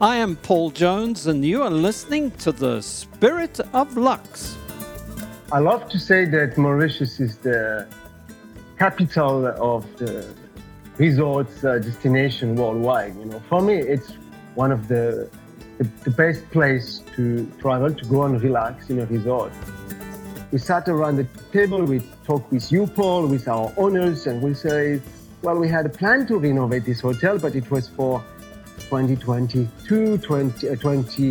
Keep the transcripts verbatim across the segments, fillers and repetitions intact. I am Paul Jones, and you are listening to the Spirit of Lux. I love to say that Mauritius is the capital of the resorts uh, destination worldwide. You know, for me, it's one of the, the the best place to travel, to go and relax in a resort. We sat around the table, we talked with you, Paul, with our owners, and we say, well, we had a plan to renovate this hotel, but it was for twenty twenty-two, twenty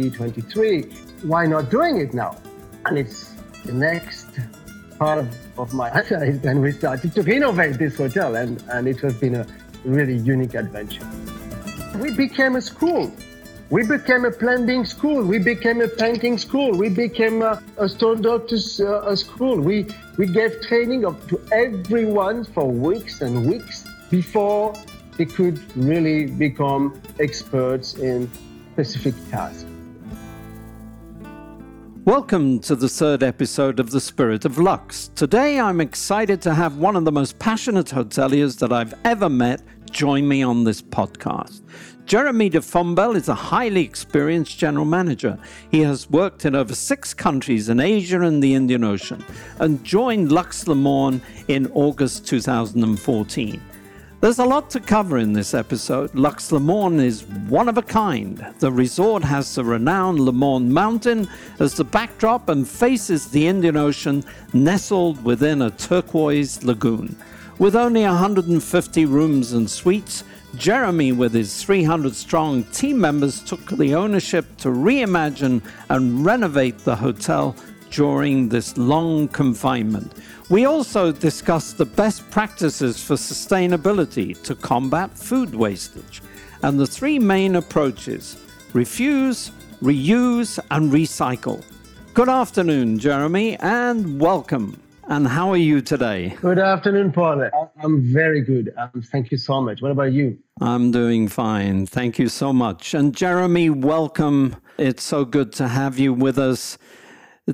twenty-three. Why not doing it now? And it's the next part of, of my answer is then we started to renovate this hotel, and, and it has been a really unique adventure. We became a school. We became a plumbing school. We became a painting school. We became a, a stone doctor's uh, a school. We we gave training up to everyone for weeks and weeks before they could really become experts in specific tasks. Welcome to the third episode of The Spirit of Lux. Today, I'm excited to have one of the most passionate hoteliers that I've ever met join me on this podcast. Jeremie de Fombelle is a highly experienced general manager. He has worked in over six countries in Asia and the Indian Ocean, and joined Lux Le Morne in August two thousand fourteen. There's a lot to cover in this episode. Lux Le Morne is one of a kind. The resort has the renowned Le Monde Mountain as the backdrop and faces the Indian Ocean, nestled within a turquoise lagoon. With only one hundred fifty rooms and suites, Jeremie, with his three hundred strong team members, took the ownership to reimagine and renovate the hotel during this long confinement. We also discussed the best practices for sustainability to combat food wastage, and the three main approaches: refuse, reuse, and recycle. Good afternoon, Jeremie, and welcome. And how are you today? Good afternoon, Paul. I'm very good. Um, thank you so much. What about you? I'm doing fine. Thank you so much. And Jeremie, welcome. It's so good to have you with us.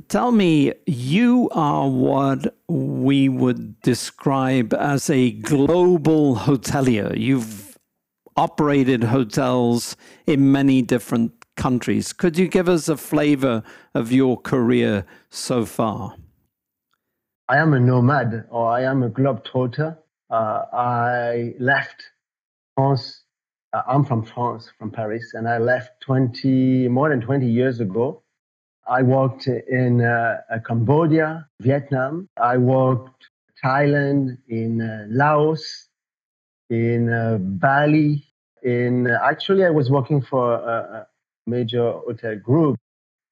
Tell me, you are what we would describe as a global hotelier. You've operated hotels in many different countries. Could you give us a flavor of your career so far? I am a nomad, or I am a globetrotter. Uh, I left France. Uh, I'm from France, from Paris, and I left twenty, more than twenty years ago. I worked in uh, Cambodia, Vietnam. I worked Thailand, in uh, Laos, in uh, Bali. In uh, actually, I was working for a, a major hotel group.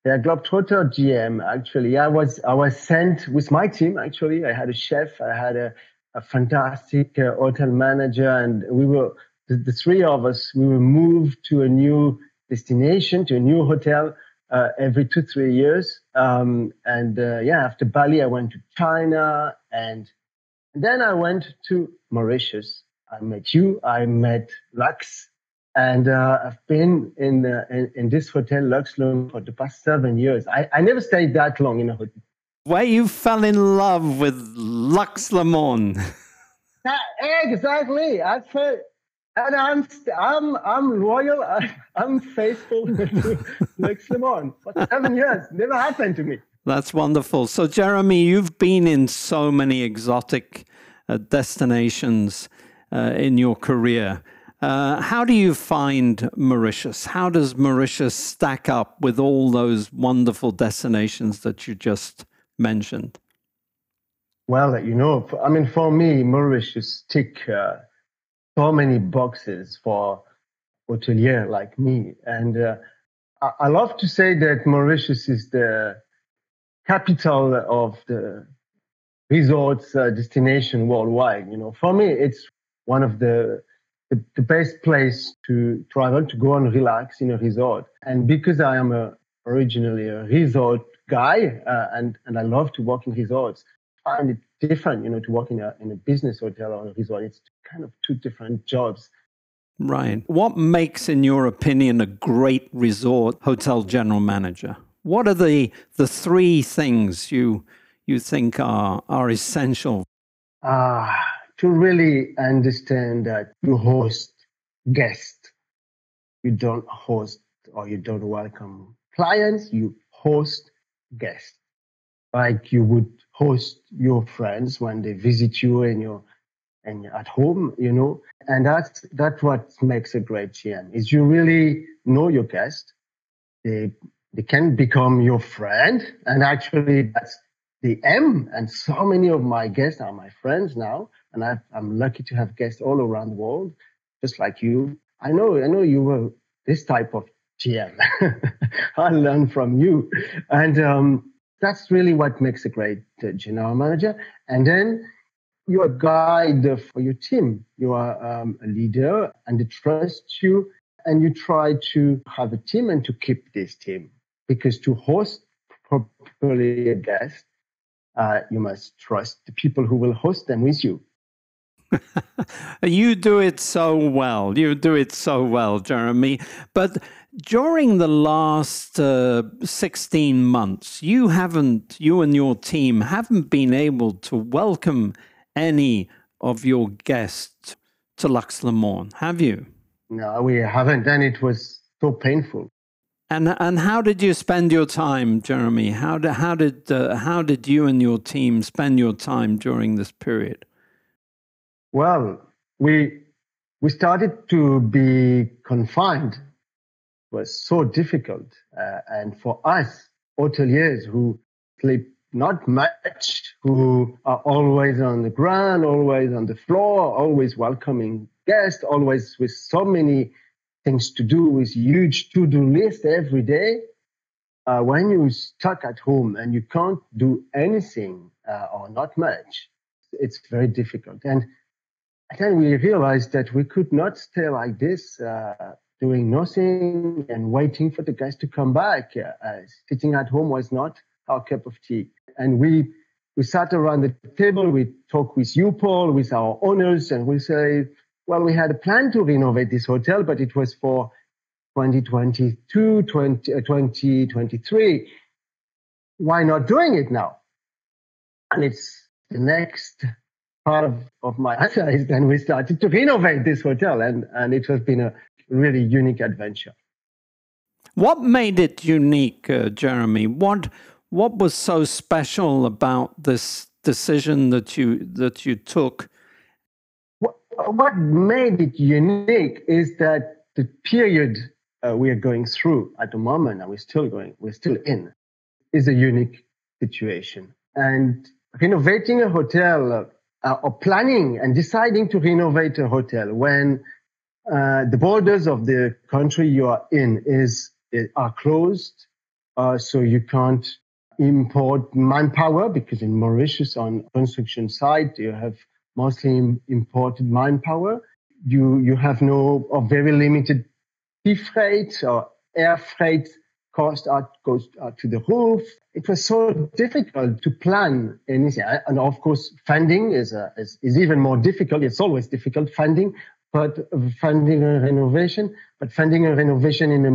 Yeah, globetrotter G M, actually. I was I was sent with my team, actually. I had a chef, I had a, a fantastic uh, hotel manager, and we were, the, the three of us, we were moved to a new destination, to a new hotel uh, every two, three years. Um, and uh, yeah, after Bali, I went to China, and, and then I went to Mauritius. I met you, I met Lux. And uh, I've been in, the, in in this hotel, Lux Le Monde, for the past seven years. I, I never stayed that long in a hotel. Where you fell in love with Lux Le Monde. That, exactly. I fell, and I'm I'm I'm loyal. I, I'm faithful to Lux Le Monde for seven years. Never happened to me. That's wonderful. So, Jeremie, you've been in so many exotic uh, destinations uh, in your career. Uh, how do you find Mauritius? How does Mauritius stack up with all those wonderful destinations that you just mentioned? Well, you know, I mean, for me, Mauritius tick uh, so many boxes for hotelier like me. And uh, I-, I love to say that Mauritius is the capital of the resorts uh, destination worldwide. You know, for me, it's one of the The, the best place to travel, to go and relax in a resort. And because I am a, originally a resort guy, uh, and, and I love to work in resorts, I find it different, you know, to work in a, in a business hotel or a resort. It's kind of two different jobs. Right. What makes, in your opinion, a great resort hotel general manager? What are the the three things you you think are, are essential? Ah... Uh, To really understand that you host guests, you don't host or you don't welcome clients, you host guests. Like you would host your friends when they visit you and you're, and you're at home, you know. And that's, that's what makes a great G M, is you really know your guest. They, they can become your friend. And actually, that's the aim. And so many of my guests are my friends now. And I've, I'm lucky to have guests all around the world, just like you. I know, I know you were this type of G M. I learned from you. And um, that's really what makes a great uh, general manager. And then you're a guide for your team. You are um, a leader and they trust you. And you try to have a team and to keep this team. Because to host properly a guest, uh, you must trust the people who will host them with you. You do it so well. You do it so well, Jeremie. But during the last uh, sixteen months, you haven't, you and your team haven't been able to welcome any of your guests to Lux Le Morne, have you? No, we haven't, and it was so painful. And and how did you spend your time, Jeremie? How did how did uh, how did you and your team spend your time during this period? Well, we we started to be confined. It was so difficult. Uh, and for us, hoteliers who sleep not much, who are always on the ground, always on the floor, always welcoming guests, always with so many things to do, with huge to-do list every day, uh, when you're stuck at home and you can't do anything uh, or not much, it's very difficult. And then we realized that we could not stay like this, uh, doing nothing and waiting for the guests to come back. Uh, sitting at home was not our cup of tea. And we we sat around the table, we talked with you, Paul, with our owners, and we say, well, we had a plan to renovate this hotel, but it was for twenty twenty-two, twenty twenty-three. Why not doing it now? And it's the next part of, of my answer is then we started to renovate this hotel, and, and it has been a really unique adventure. What made it unique, uh, Jeremie? What what was so special about this decision that you that you took? What, what made it unique is that the period uh, we are going through at the moment, and we're still going, we're still in, is a unique situation. And renovating a hotel. Uh, Uh, or planning and deciding to renovate a hotel when uh, the borders of the country you are in is, is are closed, uh, so you can't import manpower, because in Mauritius on construction site you have mostly imported manpower. You you have no or very limited sea freight or air freight. Cost out goes out to the roof. It was so difficult to plan anything, and of course, funding is a, is, is even more difficult. It's always difficult funding, but funding a renovation, but funding a renovation in the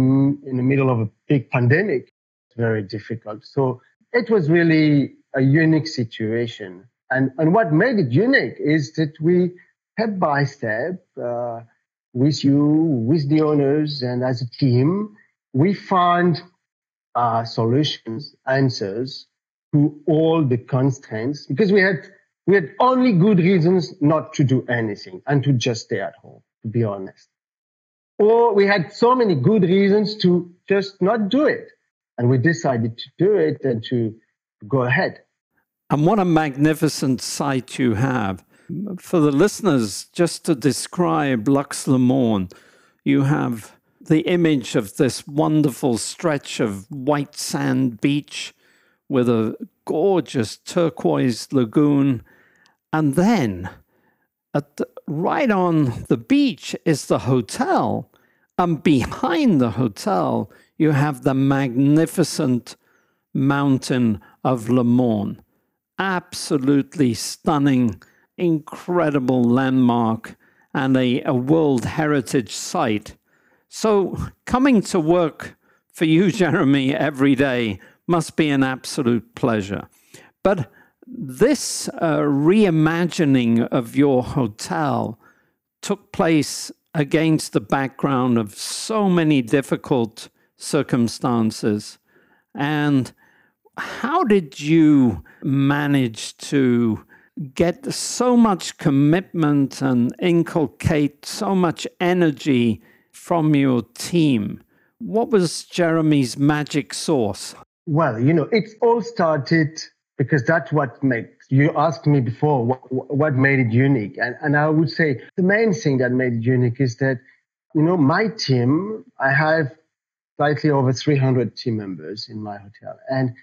in the middle of a big pandemic, very difficult. So it was really a unique situation, and and what made it unique is that we step by step uh, with you, with the owners, and as a team. We found uh, solutions, answers to all the constraints, because we had we had only good reasons not to do anything and to just stay at home, to be honest. Or we had so many good reasons to just not do it. And we decided to do it and to go ahead. And what a magnificent sight you have. For the listeners, just to describe Lux Le Morne, you have the image of this wonderful stretch of white sand beach with a gorgeous turquoise lagoon. And then at the, right on the beach is the hotel. And behind the hotel, you have the magnificent mountain of Le Monde. Absolutely stunning, incredible landmark and a, a World Heritage Site. So coming to work for you, Jeremie, every day must be an absolute pleasure. But this uh, reimagining of your hotel took place against the background of so many difficult circumstances. And how did you manage to get so much commitment and inculcate so much energy from your team? What was Jeremie's magic sauce? Well, you know, it all started because that's what makes, you asked me before, what, what made it unique? And, and I would say the main thing that made it unique is that, you know, my team, I have slightly over three hundred team members in my hotel. And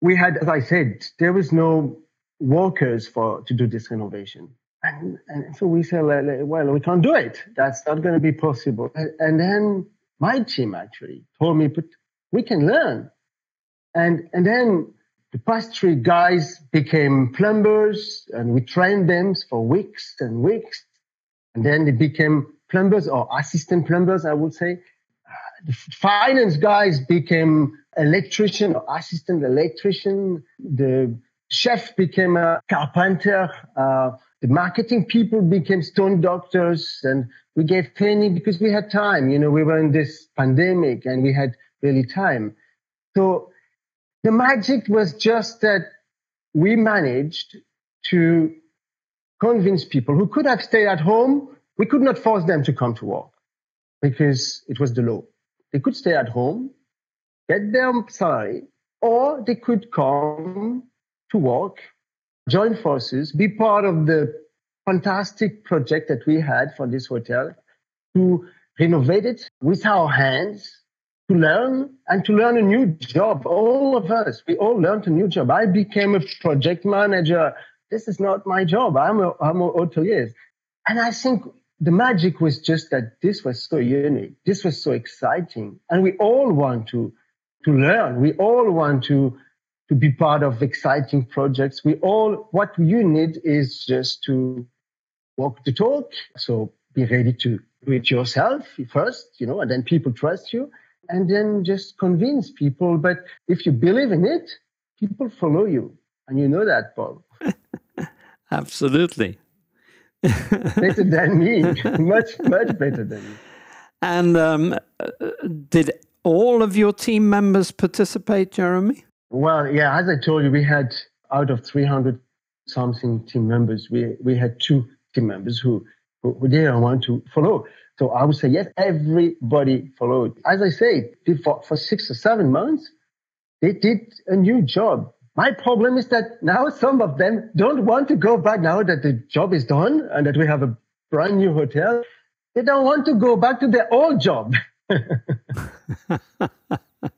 we had, as I said, there was no workers for to do this renovation. And, and so we said, well, we can't do it. That's not going to be possible. And then my team actually told me, but we can learn. And and then the pastry guys became plumbers, and we trained them for weeks and weeks. And then they became plumbers or assistant plumbers, I would say. The finance guys became electrician or assistant electrician. The chef became a carpenter. Uh, the marketing people became stone doctors. And we gave training because we had time. You know, we were in this pandemic and we had really time. So the magic was just that we managed to convince people who could have stayed at home. We could not force them to come to work because it was the law. They could stay at home, get their salary, or they could come to work, join forces, be part of the fantastic project that we had for this hotel, to renovate it with our hands, to learn, and to learn a new job. All of us, we all learned a new job. I became a project manager. This is not my job. I'm a, I'm a hotelier. And I think the magic was just that this was so unique. This was so exciting. And we all want to, to learn. We all want to, to be part of exciting projects. We all, what you need is just to walk the talk. So be ready to do it yourself first, you know, and then people trust you. And then just convince people. But if you believe in it, people follow you. And you know that, Paul. Absolutely. Better than me, much, much better than me. And um, did all of your team members participate, Jeremie? Well, yeah, as I told you, we had out of three hundred something team members, we, we had two team members who, who, who didn't want to follow. So I would say, yes, everybody followed. As I say, for, for six or seven months, they did a new job. My problem is that now some of them don't want to go back now that the job is done and that we have a brand new hotel. They don't want to go back to their old job.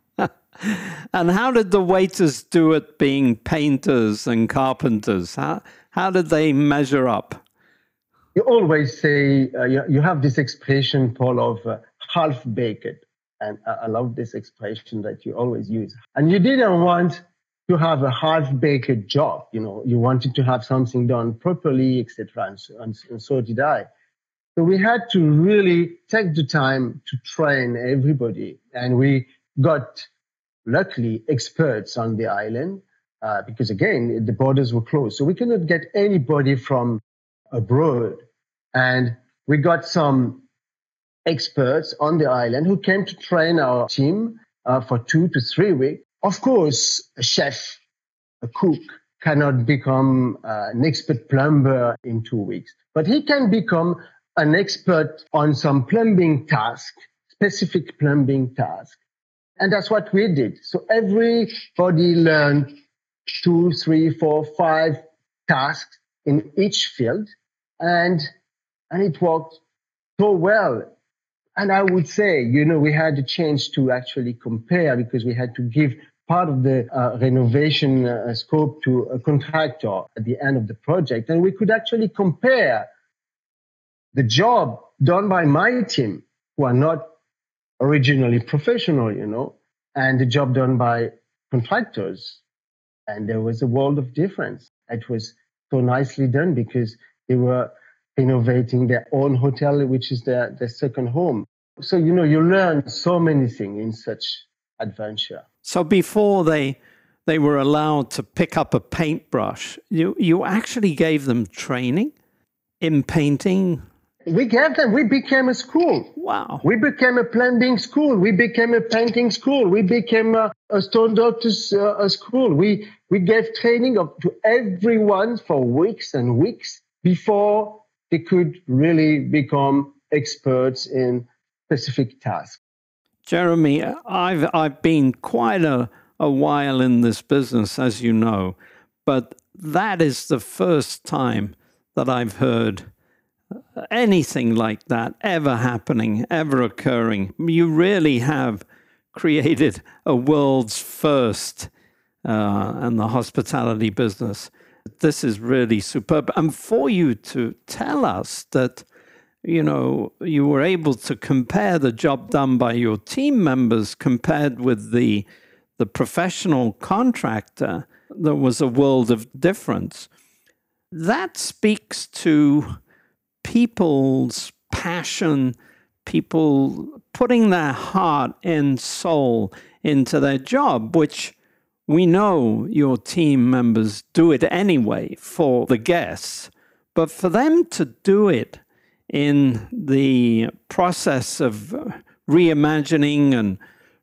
And how did the waiters do at being painters and carpenters? How, how did they measure up? You always say, uh, you, you have this expression, Paul, of uh, half-baked. And I, I love this expression that you always use. And you didn't want to have a half-baked job, you know, you wanted to have something done properly, et cetera. And, so, and, and so did I. So we had to really take the time to train everybody. And we got, luckily, experts on the island uh, because, again, the borders were closed. So we could not get anybody from abroad. And we got some experts on the island who came to train our team uh, for two to three weeks. Of course, a chef, a cook, cannot become uh, an expert plumber in two weeks. But he can become an expert on some plumbing task, specific plumbing task. And that's what we did. So everybody learned two, three, four, five tasks in each field. And, and it worked so well. And I would say, you know, we had a chance to actually compare because we had to give part of the uh, renovation uh, scope to a contractor at the end of the project. And we could actually compare the job done by my team, who are not originally professional, you know, and the job done by contractors. And there was a world of difference. It was so nicely done because they were innovating their own hotel, which is their, their second home. So, you know, you learn so many things in such adventure. So before they they were allowed to pick up a paintbrush, you, you actually gave them training in painting? We gave them, we became a school. Wow. We became a plumbing school. We became a painting school. We became a, a stone doctor's uh, a school. We we gave training up to everyone for weeks and weeks before they could really become experts in specific tasks. Jeremie, I've I've been quite a, a while in this business, as you know, but that is the first time that I've heard anything like that ever happening, ever occurring. You really have created a world's first uh, in the hospitality business. This is really superb. And for you to tell us that, you know, you were able to compare the job done by your team members compared with the the professional contractor, there was a world of difference. That speaks to people's passion, people putting their heart and soul into their job, which we know your team members do it anyway for the guests. But for them to do it in the process of reimagining and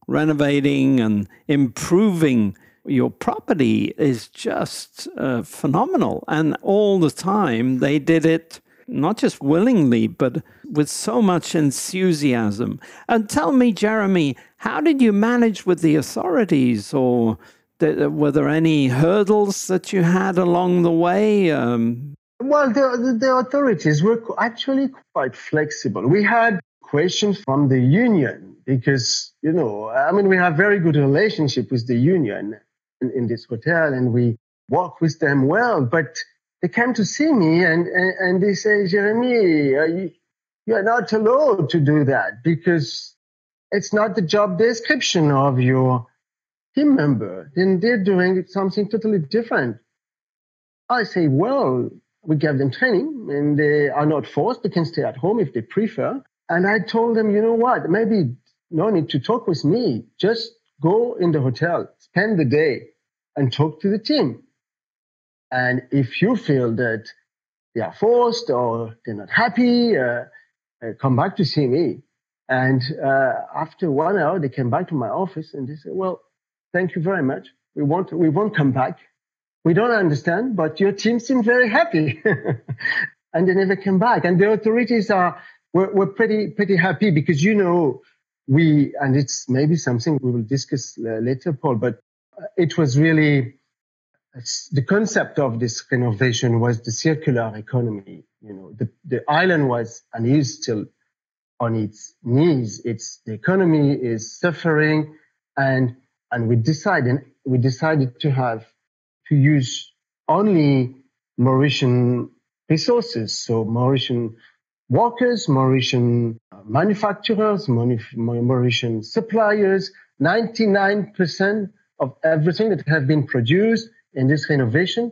renovating and improving your property is just uh, phenomenal. And all the time they did it, not just willingly, but with so much enthusiasm. And tell me, Jeremie, how did you manage with the authorities, or th- were there any hurdles that you had along the way? Um, well, the, the authorities were actually quite flexible. We had questions from the union because, you know, I mean, we have very good relationship with the union in, in this hotel, and we work with them well, but they came to see me and, and, and they say, Jeremie, are you, you are not allowed to do that because it's not the job description of your team member. Then they're doing something totally different. I say, well, we gave them training and they are not forced. They can stay at home if they prefer. And I told them, you know what, maybe no need to talk with me. Just go in the hotel, spend the day and talk to the team. And if you feel that they are forced or they're not happy, uh, come back to see me. And uh, after one hour, they came back to my office and they said, well, thank you very much. We won't, we won't come back. We don't understand, but your team seemed very happy. And they never came back. And the authorities are were, were pretty, pretty happy because, you know, we, and it's maybe something we will discuss later, Paul, but it was really... The concept of this renovation was the circular economy. You know, the, the island was and is still on its knees. It's the economy is suffering, and and we decided we decided to have to use only Mauritian resources, so Mauritian workers, Mauritian manufacturers, Mauritian suppliers. ninety-nine percent of everything that have been produced in this renovation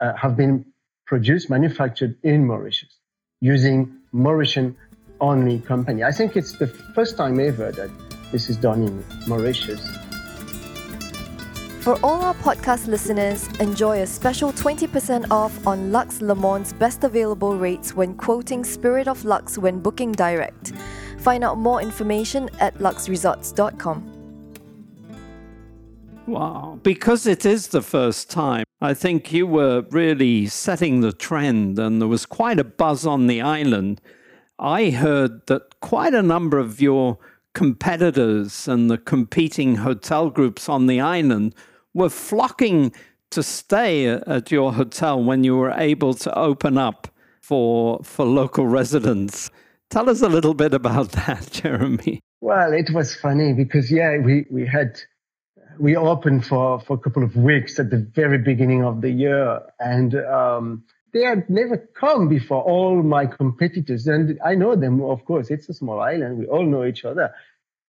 uh, have been produced, manufactured in Mauritius using Mauritian-only company. I think it's the first time ever that this is done in Mauritius. For all our podcast listeners, enjoy a special twenty percent off on Lux Le Monde's best available rates when quoting Spirit of Lux when booking direct. Find out more information at lux resorts dot com. Wow. Because it is the first time, I think you were really setting the trend and there was quite a buzz on the island. I heard that quite a number of your competitors and the competing hotel groups on the island were flocking to stay at your hotel when you were able to open up for for local residents. Tell us a little bit about that, Jeremie. Well, it was funny because, yeah, we, we had... We opened for, for a couple of weeks at the very beginning of the year, and um, they had never come before, all my competitors. And I know them, of course. It's a small island. We all know each other.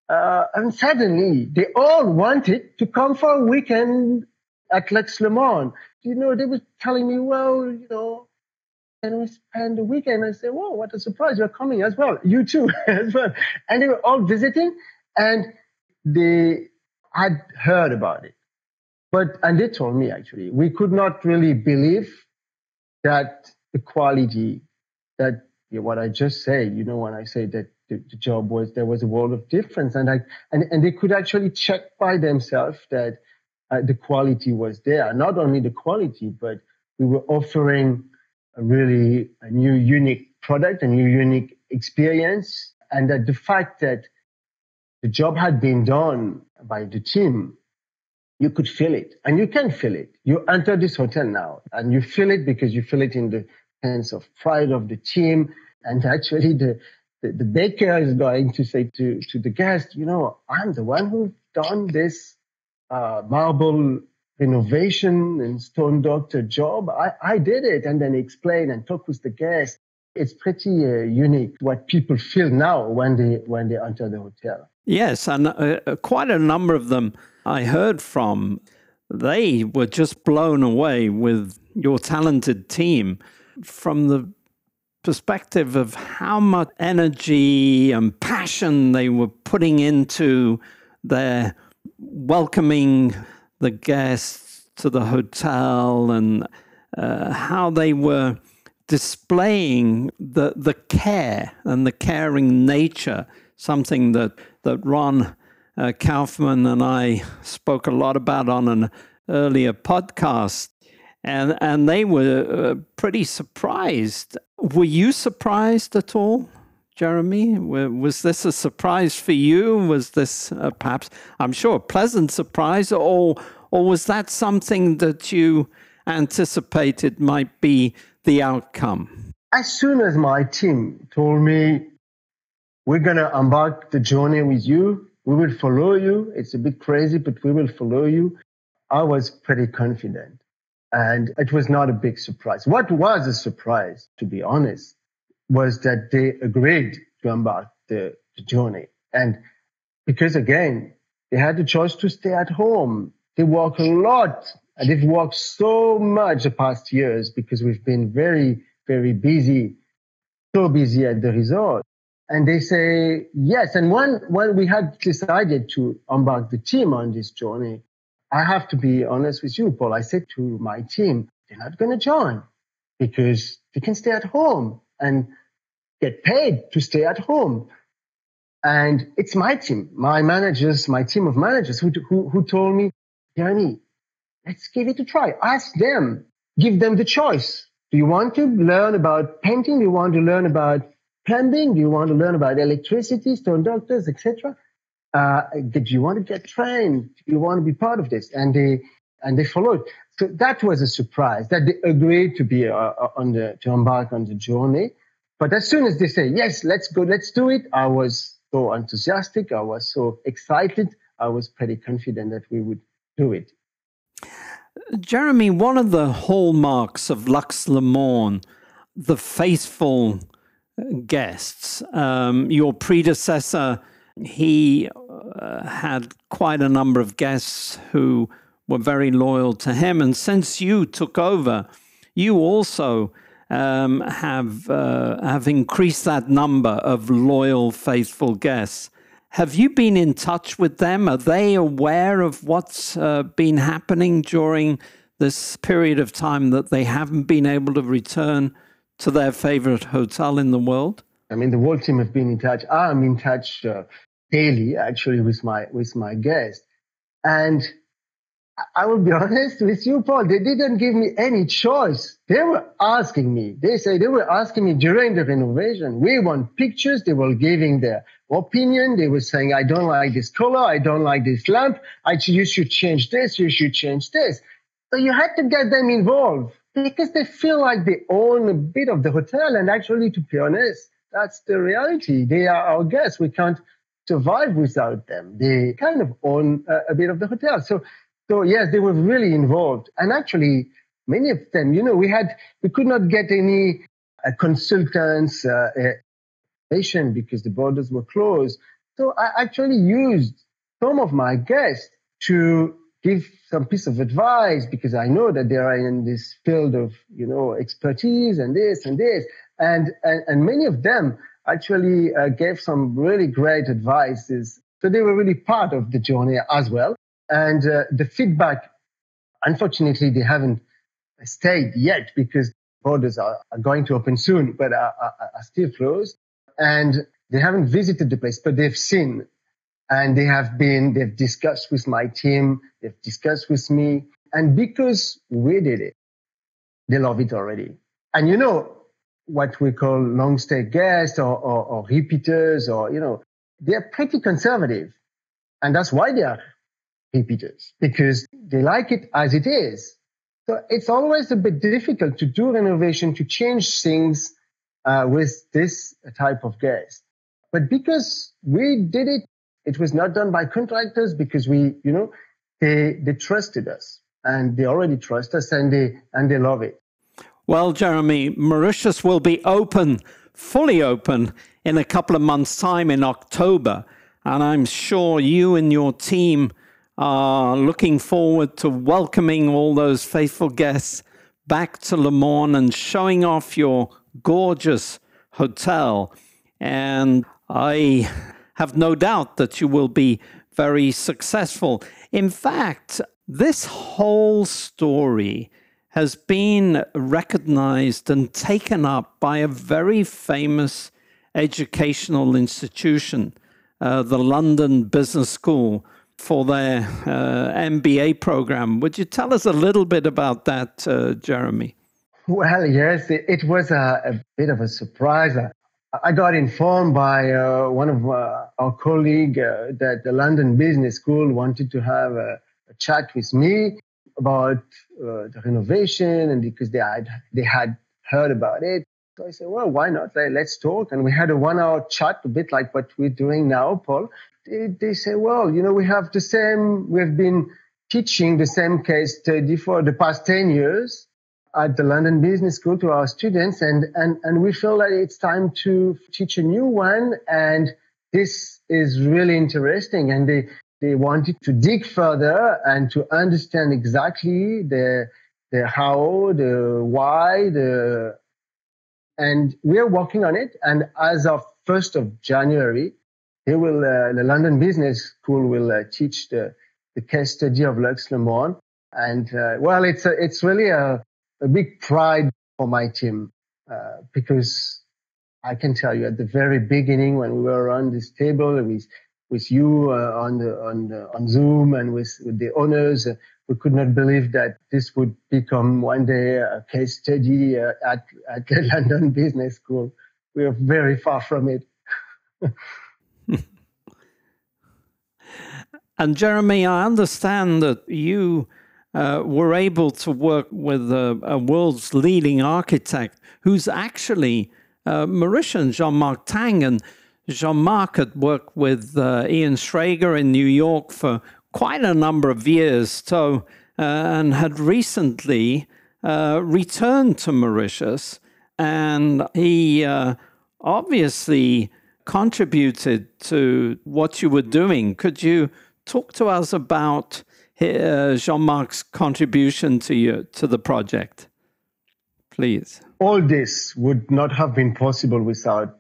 Uh, and suddenly, they all wanted to come for a weekend at Lux Le Monde. You know, they were telling me, well, you know, can we spend the weekend? I said, well, what a surprise. You're coming as well. You too as well. And they were all visiting, and they... I'd heard about it, but and they told me actually we could not really believe that the quality that yeah, what I just said, you know, when I say that the, the job was, there was a world of difference. And I, and, and they could actually check by themselves that uh, the quality was there. Not only the quality, but we were offering a really a new, unique product, a new, unique experience. And that the fact that the job had been done by the team, you could feel it, and you can feel it. You enter this hotel now, and you feel it because you feel it in the sense of pride of the team. And actually, the, the, the baker is going to say to, to the guest, you know, I'm the one who done this uh, marble renovation and stone doctor job. I, I did it, and then explain and talk with the guest. It's pretty uh, unique what people feel now when they when they enter the hotel. Yes, and uh, quite a number of them I heard from, they were just blown away with your talented team from the perspective of how much energy and passion they were putting into their welcoming the guests to the hotel, and uh, how they were displaying the the care and the caring nature, something that, that Ron uh, Kaufman and I spoke a lot about on an earlier podcast, and, and they were uh, pretty surprised. Were you surprised at all, Jeremie? Was this a surprise for you? Was this uh, perhaps, I'm sure, a pleasant surprise, or or was that something that you anticipated might be the outcome? As soon as my team told me, we're going to embark the journey with you, we will follow you, it's a bit crazy, but we will follow you, I was pretty confident. And it was not a big surprise. What was a surprise, to be honest, was that they agreed to embark the, the journey. And because, again, they had the choice to stay at home. They work a lot. And they've worked so much the past years because we've been very, very busy, so busy at the resort. And they say, yes. And when, when we had decided to embark the team on this journey, I have to be honest with you, Paul. I said to my team, they're not going to join because they can stay at home and get paid to stay at home. And it's my team, my managers, my team of managers who who, who told me, Jeremie, let's give it a try. Ask them. Give them the choice. Do you want to learn about painting? Do you want to learn about plumbing? Do you want to learn about electricity, stone doctors, et cetera? Uh, do you want to get trained? Do you want to be part of this? And they and they followed. So that was a surprise that they agreed to be uh, on the to embark on the journey. But as soon as they say yes, let's go, let's do it, I was so enthusiastic. I was so excited. I was pretty confident that we would do it. Jeremie, one of the hallmarks of Lux Le Monde, the faithful guests. Um, your predecessor, he uh, had quite a number of guests who were very loyal to him. And since you took over, you also um, have uh, have increased that number of loyal, faithful guests. Have you been in touch with them? Are they aware of what's uh, been happening during this period of time that they haven't been able to return to their favorite hotel in the world? I mean, the whole team have been in touch. I'm in touch uh, daily, actually, with my with my guests. And I will be honest with you, Paul, they didn't give me any choice. They were asking me. They say they were asking me during the renovation. We want pictures. They were giving their opinion. They were saying, I don't like this color. I don't like this lamp. I, you should change this. You should change this. So you had to get them involved because they feel like they own a bit of the hotel. And actually, to be honest, that's the reality. They are our guests. We can't survive without them. They kind of own a, a bit of the hotel. So So, yes, they were really involved. And actually, many of them, you know, we had, we could not get any uh, consultants uh, uh, because the borders were closed. So I actually used some of my guests to give some piece of advice because I know that they are in this field of, you know, expertise and this and this. And, and, and many of them actually uh, gave some really great advices. So they were really part of the journey as well. And uh, the feedback, unfortunately, they haven't stayed yet because borders are, are going to open soon, but are, are, are still closed. And they haven't visited the place, but they've seen. And they have been, they've discussed with my team, they've discussed with me. And because we did it, they love it already. And you know, what we call long-stay guests or, or, or repeaters or, you know, they're pretty conservative. And that's why they are repeaters, because they like it as it is. So it's always a bit difficult to do renovation, to change things uh, with this type of guest. But because we did it, it was not done by contractors because we, you know, they they trusted us and they already trust us and they and they love it. Well, Jeremie, Mauritius will be open, fully open, in a couple of months' time in October. And I'm sure you and your team are looking forward to welcoming all those faithful guests back to Le Monde and showing off your gorgeous hotel. And I have no doubt that you will be very successful. In fact, this whole story has been recognized and taken up by a very famous educational institution, uh, the London Business School, for their uh, M B A program. Would you tell us a little bit about that, uh, Jeremie? Well, yes, it, it was a, a bit of a surprise. I, I got informed by uh, one of uh, our colleagues uh, that the London Business School wanted to have a, a chat with me about uh, the renovation, and because they had they had heard about it. So I said, well, why not? Let's talk. And we had a one-hour chat, a bit like what we're doing now, Paul. They, they say, well, you know, we have the same, we've been teaching the same case study for the past ten years at the London Business School to our students, and and and we feel that it's time to teach a new one, and this is really interesting. And they They wanted to dig further and to understand exactly the the how, the why, the and we are working on it. And as of first of January, they will uh, the London Business School will uh, teach the, the case study of Lux Le Monde. And uh, well, it's a, it's really a, a big pride for my team uh, because I can tell you at the very beginning when we were around this table we. with you uh, on the, on the, on Zoom and with, with the owners, uh, we could not believe that this would become one day a case study uh, at at the London Business School. We are very far from it. And Jeremie, I understand that you uh, were able to work with a, a world's leading architect who's actually uh, Mauritian, Jean-Marc Tang, and Jean-Marc had worked with uh, Ian Schrager in New York for quite a number of years, so, uh, and had recently uh, returned to Mauritius. And he uh, obviously contributed to what you were doing. Could you talk to us about uh, Jean-Marc's contribution to you, to the project, please? All this would not have been possible without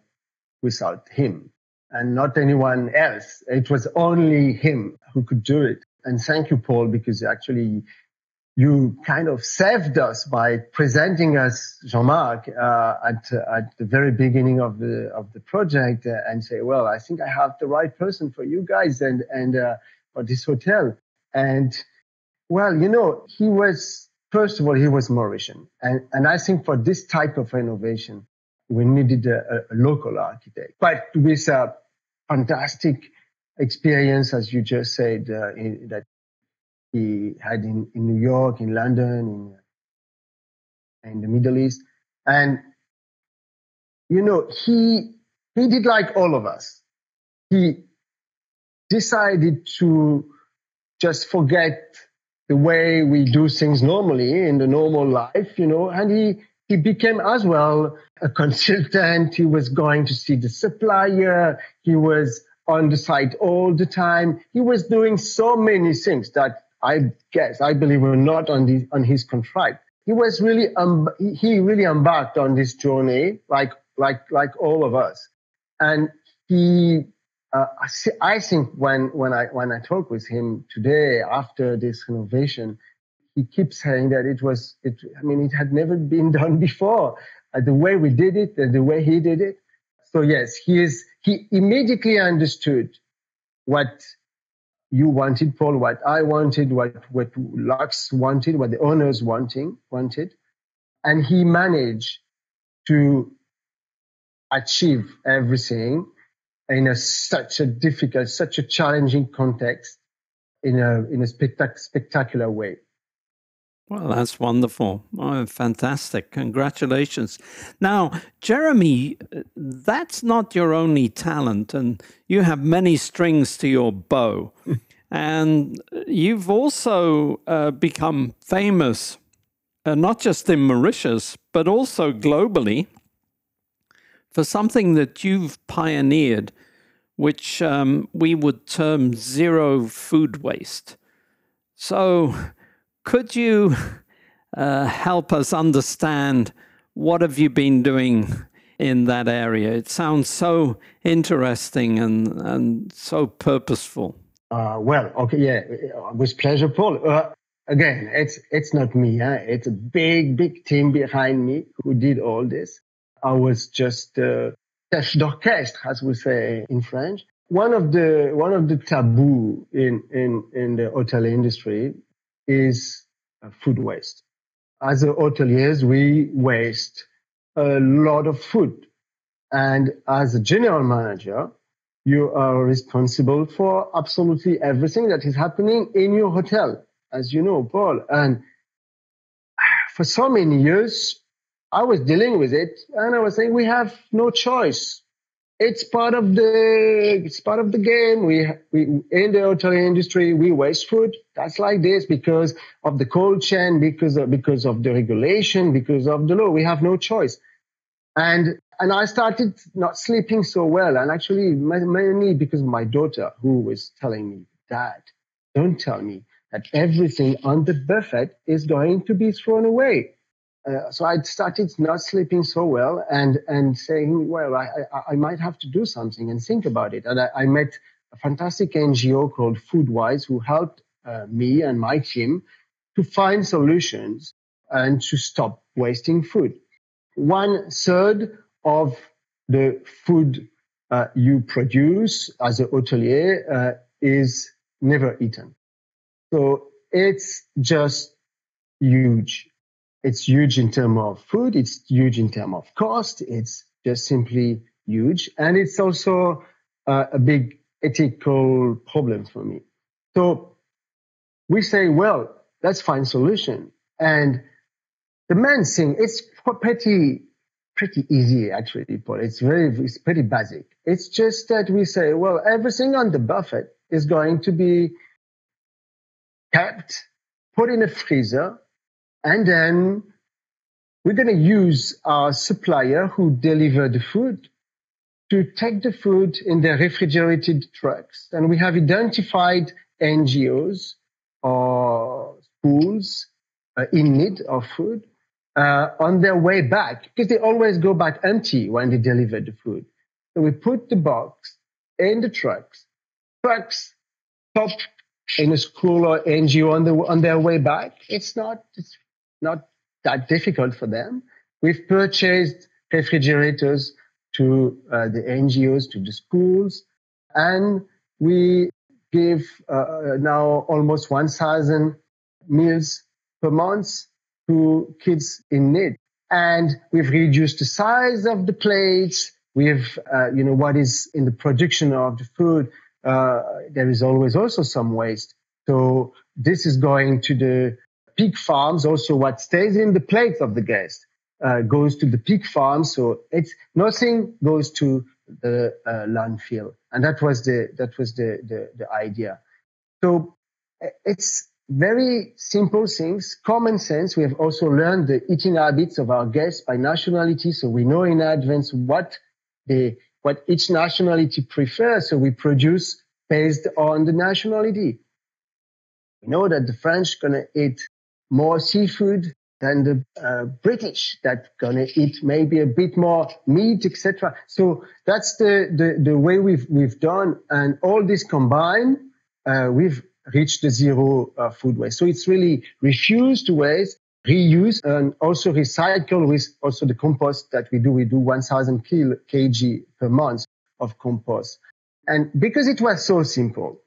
without him and not anyone else. It was only him who could do it. And thank you, Paul, because actually you kind of saved us by presenting us Jean-Marc uh, at at the very beginning of the of the project uh, and say, well, I think I have the right person for you guys and and uh, for this hotel. And well, you know, he was, first of all, he was Mauritian. And, and I think for this type of renovation, we needed a, a local architect, but with a fantastic experience, as you just said, uh, in, that he had in, in New York, in London, in, in the Middle East. And, you know, he he did like all of us. He decided to just forget the way we do things normally in the normal life, you know, and he He became as well a consultant. He was going to see the supplier. He was on the site all the time. He was doing so many things that I guess, I believe, were not on the, on his contract. He was really um, he really embarked on this journey like like like all of us. And he, uh, I think when when I when I talk with him today after this renovation, he keeps saying that it was, it, I mean, it had never been done before, uh, the way we did it and the way he did it. So yes, he is, he immediately understood what you wanted, Paul, what I wanted, what, what Lux wanted, what the owners wanting, wanted. And he managed to achieve everything in a, such a difficult, such a challenging context in a, in a spectac- spectacular way. Well, that's wonderful. Oh, fantastic. Congratulations. Now, Jeremie, that's not your only talent, and you have many strings to your bow. And you've also uh, become famous, uh, not just in Mauritius, but also globally, for something that you've pioneered, which um, we would term zero food waste. So... could you uh, help us understand what have you been doing in that area? It sounds so interesting and, and so purposeful. Uh, well, okay, yeah, with pleasure, Paul. Uh, again, it's it's not me. Huh? It's a big, big team behind me who did all this. I was just uh, chef d'orchestre, as we say in French. One of the one of the taboo in in, in the hotel industry is food waste. As hoteliers, we waste a lot of food. And as a general manager, you are responsible for absolutely everything that is happening in your hotel, as you know, Paul. And for so many years, I was dealing with it, and I was saying, we have no choice. It's part of the it's part of the game. We, we in the hotel industry, we waste food. That's like this because of the cold chain, because of, because of the regulation, because of the law. We have no choice. And and I started not sleeping so well, and actually mainly because of my daughter, who was telling me, "Dad, don't tell me that everything on the buffet is going to be thrown away." Uh, so I started not sleeping so well and, and saying, well, I, I, I might have to do something and think about it. And I, I met a fantastic N G O called FoodWise who helped uh, me and my team to find solutions and to stop wasting food. One third of the food uh, you produce as a hotelier uh, is never eaten. So it's just huge. It's huge in terms of food. It's huge in terms of cost. It's just simply huge. And it's also uh, a big ethical problem for me. So we say, well, let's find solution. And the main thing, it's pretty, pretty easy, actually, Paul. It's very, it's pretty basic. It's just that we say, well, everything on the buffet is going to be kept, put in a freezer, and then we're going to use our supplier who deliver the food to take the food in their refrigerated trucks. And we have identified N G Os or schools uh, in need of food uh, on their way back, because they always go back empty when they deliver the food. So we put the box in the trucks, trucks top in a school or N G O on, the, on their way back. It's not... It's not that difficult for them. We've purchased refrigerators to uh, the N G Os, to the schools, and we give uh, now almost one thousand meals per month to kids in need. And we've reduced the size of the plates. We've, uh, you know, what is in the production of the food. Uh, there is always also some waste. So this is going to the pig farms. Also, what stays in the plates of the guest uh, goes to the pig farm. So it's nothing goes to the uh, landfill, and that was the that was the, the the idea. So it's very simple things, common sense. We have also learned the eating habits of our guests by nationality, so we know in advance what they what each nationality prefers. So we produce based on the nationality. We know that the French are gonna eat more seafood than the uh, British that gonna eat maybe a bit more meat, et cetera. So that's the, the, the way we've we've done, and all this combined, uh, we've reach the zero uh, food waste. So it's really refuse to waste, reuse, and also recycle with also the compost that we do. We do one thousand kilograms per month of compost. And because it was so simple,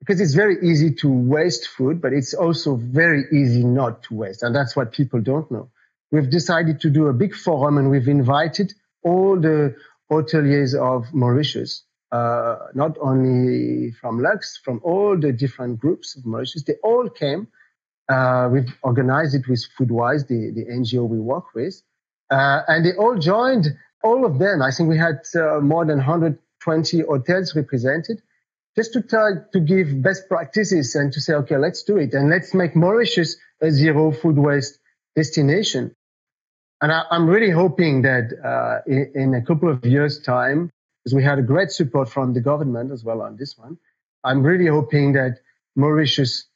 because it's very easy to waste food, but it's also very easy not to waste. And that's what people don't know. We've decided to do a big forum, and we've invited all the hoteliers of Mauritius, uh, not only from Lux, from all the different groups of Mauritius. They all came. Uh, we've organized it with FoodWise, the, the N G O we work with. Uh, and they all joined, all of them. I think we had uh, more than one hundred twenty hotels represented, just to try to give best practices and to say, okay, let's do it. And let's make Mauritius a zero food waste destination. And I, I'm really hoping that uh, in, in a couple of years' time, because we had a great support from the government as well on this one, I'm really hoping that Mauritius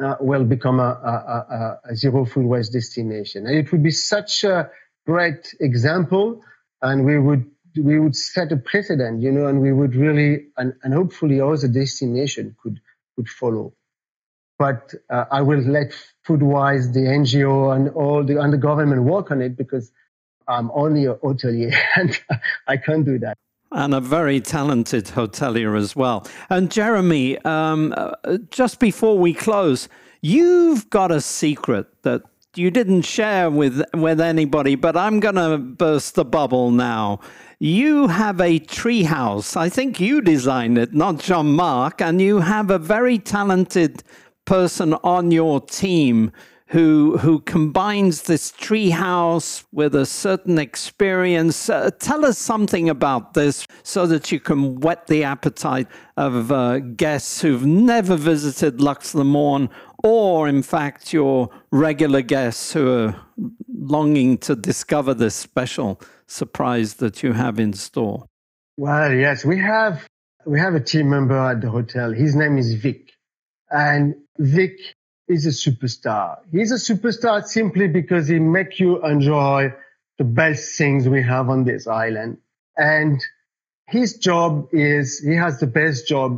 Uh, will become a, a, a, a zero food waste destination. And it would be such a great example, and we would we would set a precedent, you know, and we would really, and, and hopefully other destinations could, could follow. But uh, I will let FoodWise, the N G O, and all the, and the government work on it, because I'm only a hotelier and I can't do that. And a very talented hotelier as well. And Jeremie, um, just before we close, you've got a secret that you didn't share with, with anybody, but I'm going to burst the bubble now. You have a tree house. I think you designed it, not Jean-Marc, and you have a very talented person on your team who who combines this treehouse with a certain experience. Uh, tell us something about this so that you can whet the appetite of uh, guests who've never visited Lux Le Morne, or in fact your regular guests who are longing to discover this special surprise that you have in store. Well, yes, we have we have a team member at the hotel. His name is Vic. And Vic is a superstar. He's a superstar simply because he makes you enjoy the best things we have on this island. And his job is, he has the best job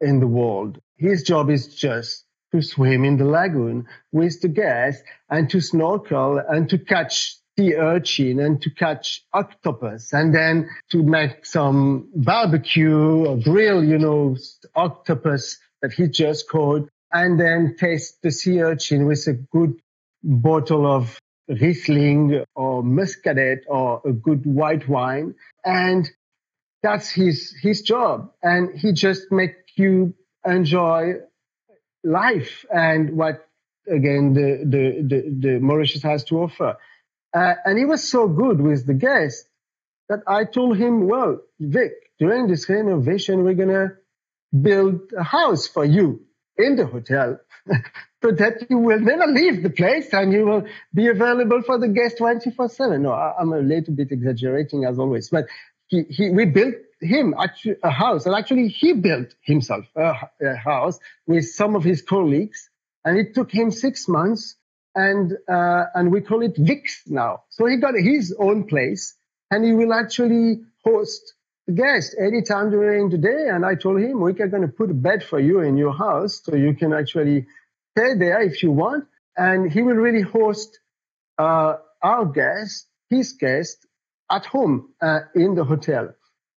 in the world. His job is just to swim in the lagoon with the guests and to snorkel and to catch sea urchin and to catch octopus and then to make some barbecue or grill, you know, octopus that he just caught, and then taste the sea urchin with a good bottle of Riesling or Muscadet or a good white wine. And that's his his job. And he just makes you enjoy life and what, again, the, the, the, the Mauritius has to offer. Uh, and he was so good with the guests that I told him, well, Vic, during this renovation, we're going to build a house for you in the hotel, so that you will never leave the place and you will be available for the guests twenty-four seven. No, I'm a little bit exaggerating as always, but he, he we built him a house, and actually he built himself a, a house with some of his colleagues, and it took him six months, and uh, and we call it Vic's now. So he got his own place, and he will actually host guest anytime during the day. And I told him, we are going to put a bed for you in your house so you can actually stay there if you want. And he will really host uh, our guest, his guest, at home uh, in the hotel.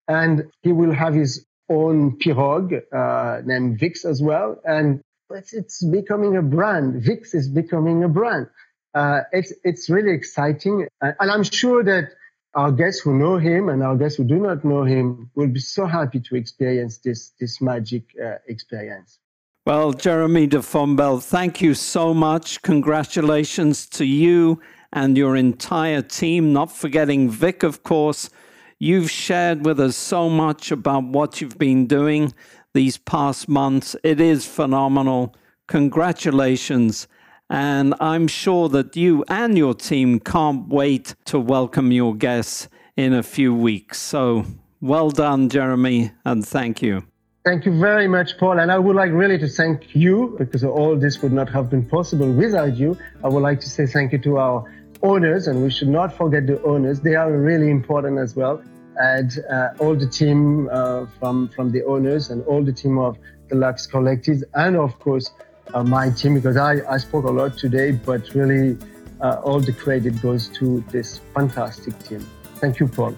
And he will have his own pirogue uh, named Vix as well. And it's, it's becoming a brand. Vix is becoming a brand. Uh, it's, it's really exciting. And, and I'm sure that our guests who know him and our guests who do not know him will be so happy to experience this this magic uh, experience. Well, Jeremie de Fombelle, thank you so much. Congratulations to you and your entire team, not forgetting Vic, of course. You've shared with us so much about what you've been doing these past months. It is phenomenal. Congratulations. And I'm sure that you and your team can't wait to welcome your guests in a few weeks. So well done, Jeremie, and thank you. Thank you very much, Paul. And I would like really to thank you, because all this would not have been possible without you. I would like to say thank you to our owners, and we should not forget the owners. They are really important as well. and uh, all the team uh, from, from the owners and all the team of the Lux Collective, and of course uh, my team, because I, I spoke a lot today, but really uh, all the credit goes to this fantastic team. Thank you, Paul.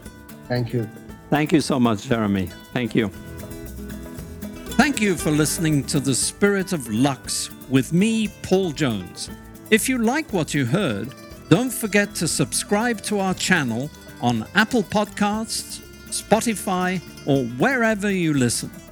Thank you. Thank you so much, Jeremie. Thank you. Thank you for listening to The Spirit of Lux with me, Paul Jones. If you like what you heard, don't forget to subscribe to our channel on Apple Podcasts, Spotify, or wherever you listen.